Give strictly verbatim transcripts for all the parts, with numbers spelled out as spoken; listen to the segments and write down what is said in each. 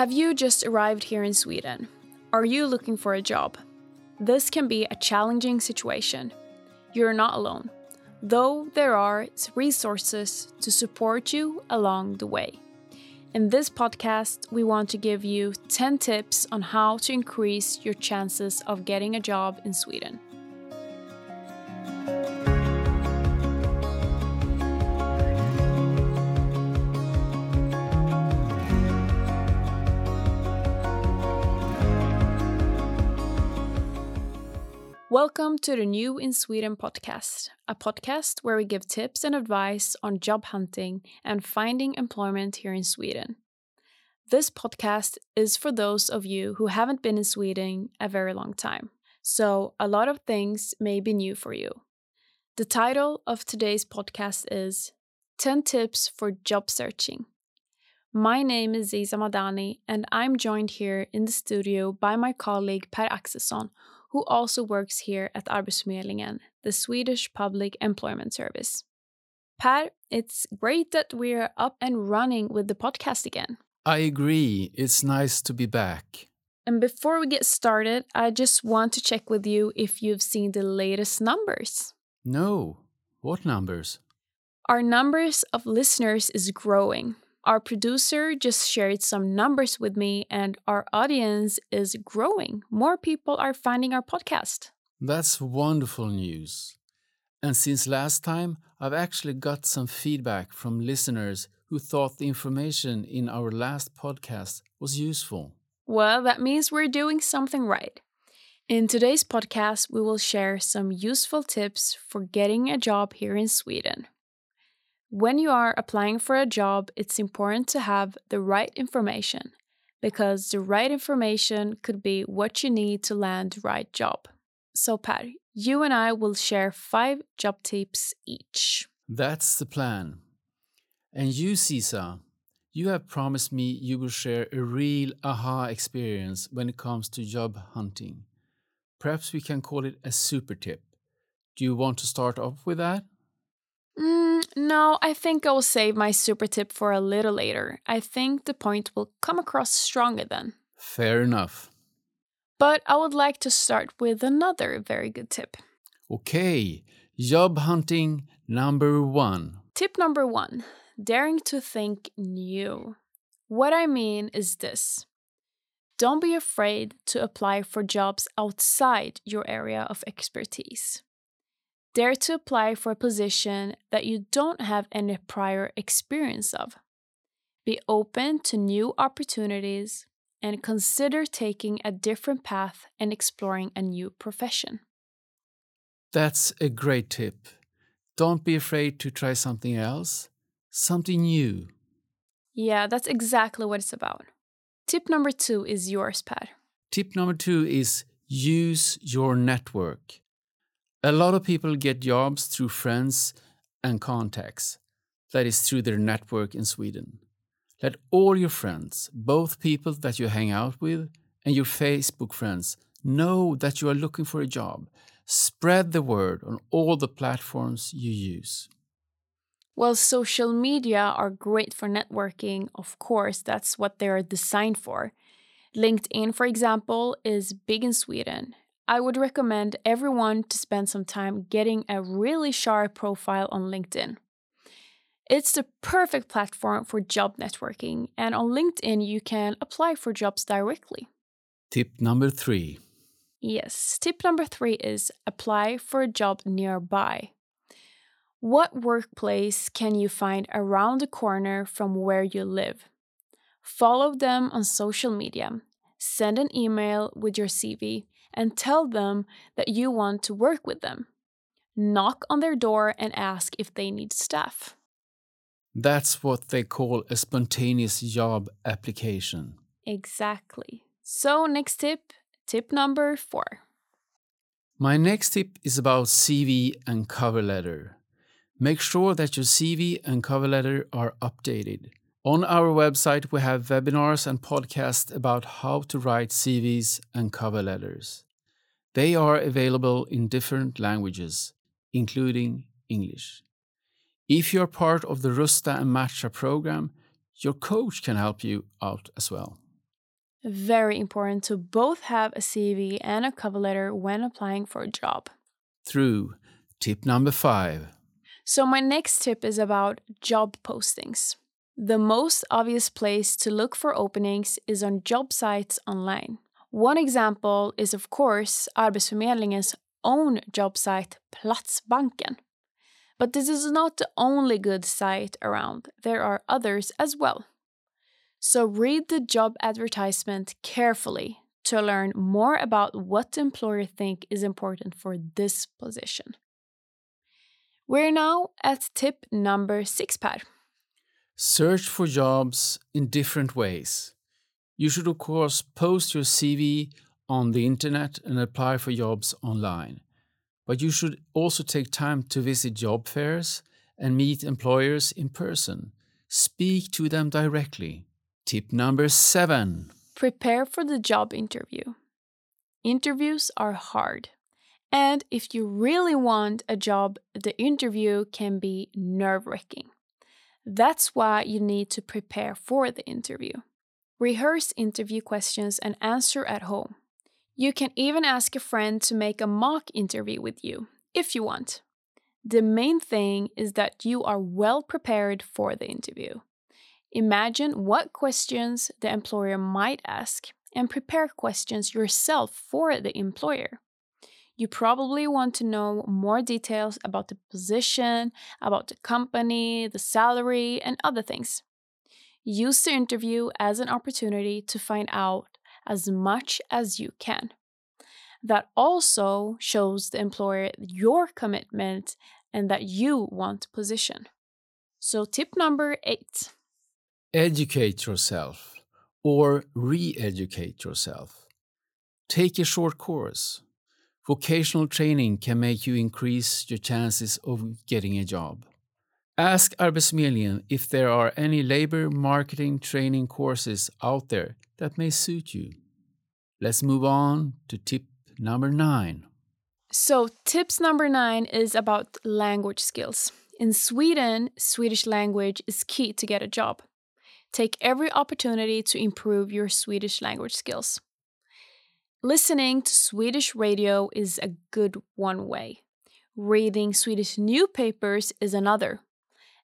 Have you just arrived here in Sweden? Are you looking for a job? This can be a challenging situation. You're not alone, though there are resources to support you along the way. In this podcast, we want to give you ten tips on how to increase your chances of getting a job in Sweden. Welcome to the New in Sweden podcast, a podcast where we give tips and advice on job hunting and finding employment here in Sweden. This podcast is for those of you who haven't been in Sweden a very long time, so a lot of things may be new for you. The title of today's podcast is ten Tips for Job Searching. My name is Ziza Madani and I'm joined here in the studio by my colleague Per Axelsson, who also works here at Arbetsförmedlingen, the Swedish Public Employment Service. Per, it's great that we're up and running with the podcast again. I agree. It's nice to be back. And before we get started, I just want to check with you if you've seen the latest numbers. No. What numbers? Our numbers of listeners is growing. Our producer just shared some numbers with me and our audience is growing. More people are finding our podcast. That's wonderful news. And since last time, I've actually got some feedback from listeners who thought the information in our last podcast was useful. Well, that means we're doing something right. In today's podcast, we will share some useful tips for getting a job here in Sweden. When you are applying for a job, it's important to have the right information, because the right information could be what you need to land the right job. So, Per, you and I will share five job tips each. That's the plan. And you, Ziza, you have promised me you will share a real aha experience when it comes to job hunting. Perhaps we can call it a super tip. Do you want to start off with that? Mm, no, I think I will save my super tip for a little later. I think the point will come across stronger then. Fair enough. But I would like to start with another very good tip. Okay, job hunting number one. Tip number one, daring to think new. What I mean is this. Don't be afraid to apply for jobs outside your area of expertise. Dare to apply for a position that you don't have any prior experience of. Be open to new opportunities and consider taking a different path and exploring a new profession. That's a great tip. Don't be afraid to try something else, something new. Yeah, that's exactly what it's about. Tip number two is yours, Pat. Tip number two is use your network. A lot of people get jobs through friends and contacts, that is through their network in Sweden. Let all your friends, both people that you hang out with and your Facebook friends, know that you are looking for a job. Spread the word on all the platforms you use. Well, social media are great for networking, of course, that's what they are designed for. LinkedIn, for example, is big in Sweden. I would recommend everyone to spend some time getting a really sharp profile on LinkedIn. It's the perfect platform for job networking, and on LinkedIn you can apply for jobs directly. Tip number three. Yes, tip number three is apply for a job nearby. What workplace can you find around the corner from where you live? Follow them on social media. Send an email with your C V and tell them that you want to work with them. Knock on their door and ask if they need staff. That's what they call a spontaneous job application. Exactly. So next tip, tip number four. My next tip is about C V and cover letter. Make sure that your C V and cover letter are updated. On our website, we have webinars and podcasts about how to write C Vs and cover letters. They are available in different languages, including English. If you're part of the Rusta and Matcha program, your coach can help you out as well. Very important to both have a C V and a cover letter when applying for a job. True. Tip number five. So my next tip is about job postings. The most obvious place to look for openings is on job sites online. One example is, of course, Arbetsförmedlingen's own job site, Platsbanken. But this is not the only good site around. There are others as well. So read the job advertisement carefully to learn more about what the employer think is important for this position. We're now at tip number six, Per. Search for jobs in different ways. You should, of course, post your C V on the internet and apply for jobs online. But you should also take time to visit job fairs and meet employers in person. Speak to them directly. Tip number seven. Prepare for the job interview. Interviews are hard. And if you really want a job, the interview can be nerve-wracking. That's why you need to prepare for the interview. Rehearse interview questions and answer at home. You can even ask a friend to make a mock interview with you, if you want. The main thing is that you are well prepared for the interview. Imagine what questions the employer might ask and prepare questions yourself for the employer. You probably want to know more details about the position, about the company, the salary, and other things. Use the interview as an opportunity to find out as much as you can. That also shows the employer your commitment and that you want the position. So tip number eight. Educate yourself or re-educate yourself. Take a short course. Vocational training can make you increase your chances of getting a job. Ask Arbetsförmedlingen if there are any labor marketing training courses out there that may suit you. Let's move on to tip number nine. So tips number nine is about language skills. In Sweden, Swedish language is key to get a job. Take every opportunity to improve your Swedish language skills. Listening to Swedish radio is a good one way. Reading Swedish newspapers is another.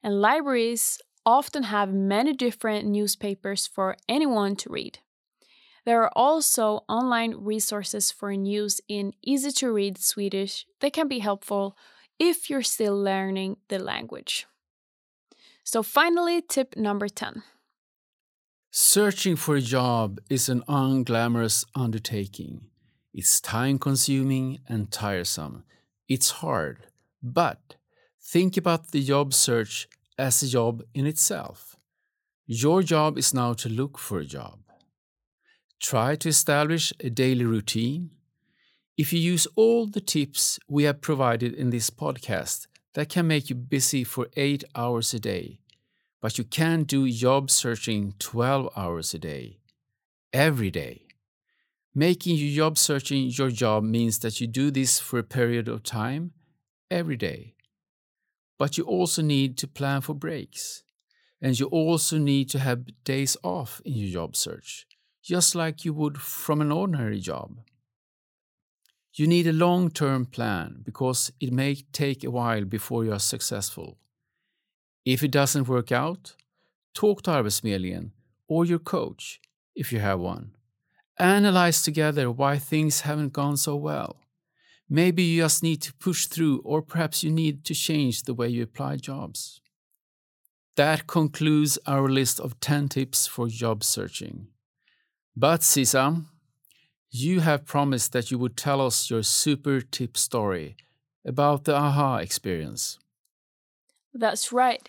And libraries often have many different newspapers for anyone to read. There are also online resources for news in easy-to-read Swedish that can be helpful if you're still learning the language. So finally, tip number ten. Searching for a job is an unglamorous undertaking. It's time-consuming and tiresome. It's hard, but think about the job search as a job in itself. Your job is now to look for a job. Try to establish a daily routine. If you use all the tips we have provided in this podcast, that can make you busy for eight hours a day. But you can do job searching twelve hours a day, every day. Making your job searching your job means that you do this for a period of time, every day. But you also need to plan for breaks. And you also need to have days off in your job search, just like you would from an ordinary job. You need a long-term plan because it may take a while before you are successful. If it doesn't work out, talk to Arbetsförmedlingen or your coach if you have one. Analyze together why things haven't gone so well. Maybe you just need to push through, or perhaps you need to change the way you apply jobs. That concludes our list of ten tips for job searching. But Ziza, you have promised that you would tell us your super tip story about the aha experience. That's right.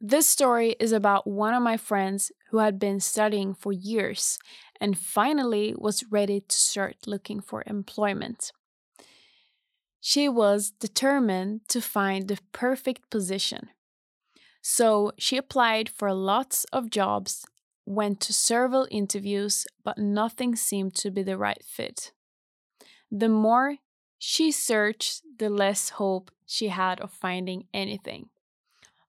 This story is about one of my friends who had been studying for years and finally was ready to start looking for employment. She was determined to find the perfect position. So she applied for lots of jobs, went to several interviews, but nothing seemed to be the right fit. The more she searched, the less hope she had of finding anything.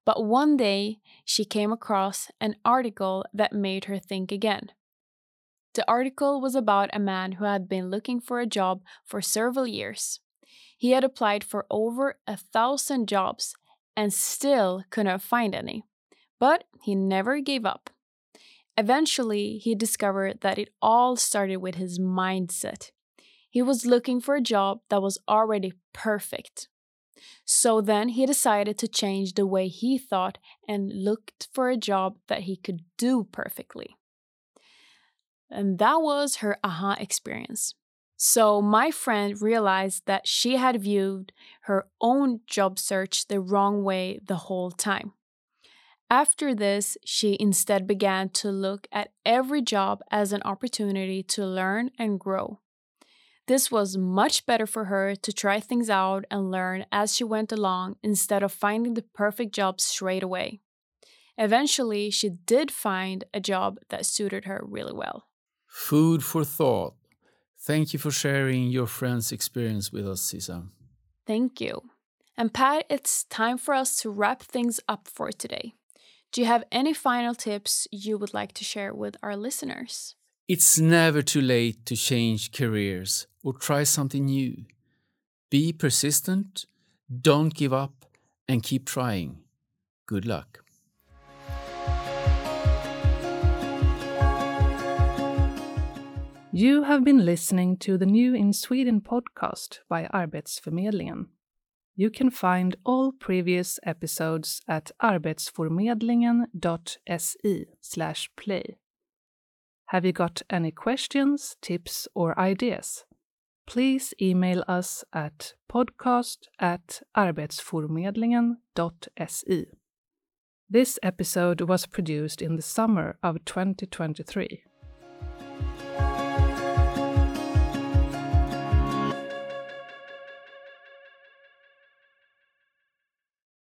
But one day, she came across an article that made her think again. The article was about a man who had been looking for a job for several years. He had applied for over a thousand jobs and still could not find any. But he never gave up. Eventually, he discovered that it all started with his mindset. He was looking for a job that was already perfect. So then he decided to change the way he thought and looked for a job that he could do perfectly. And that was her aha experience. So my friend realized that she had viewed her own job search the wrong way the whole time. After this, she instead began to look at every job as an opportunity to learn and grow. This was much better for her to try things out and learn as she went along instead of finding the perfect job straight away. Eventually, she did find a job that suited her really well. Food for thought. Thank you for sharing your friend's experience with us, Ziza. Thank you. And Pat, it's time for us to wrap things up for today. Do you have any final tips you would like to share with our listeners? It's never too late to change careers or try something new. Be persistent, don't give up, and keep trying. Good luck. You have been listening to the New in Sweden podcast by Arbetsförmedlingen. You can find all previous episodes at arbetsförmedlingen.se slash play. Have you got any questions, tips or ideas? Please email us at podcast at arbetsförmedlingen.se. This episode was produced in the summer of twenty twenty-three.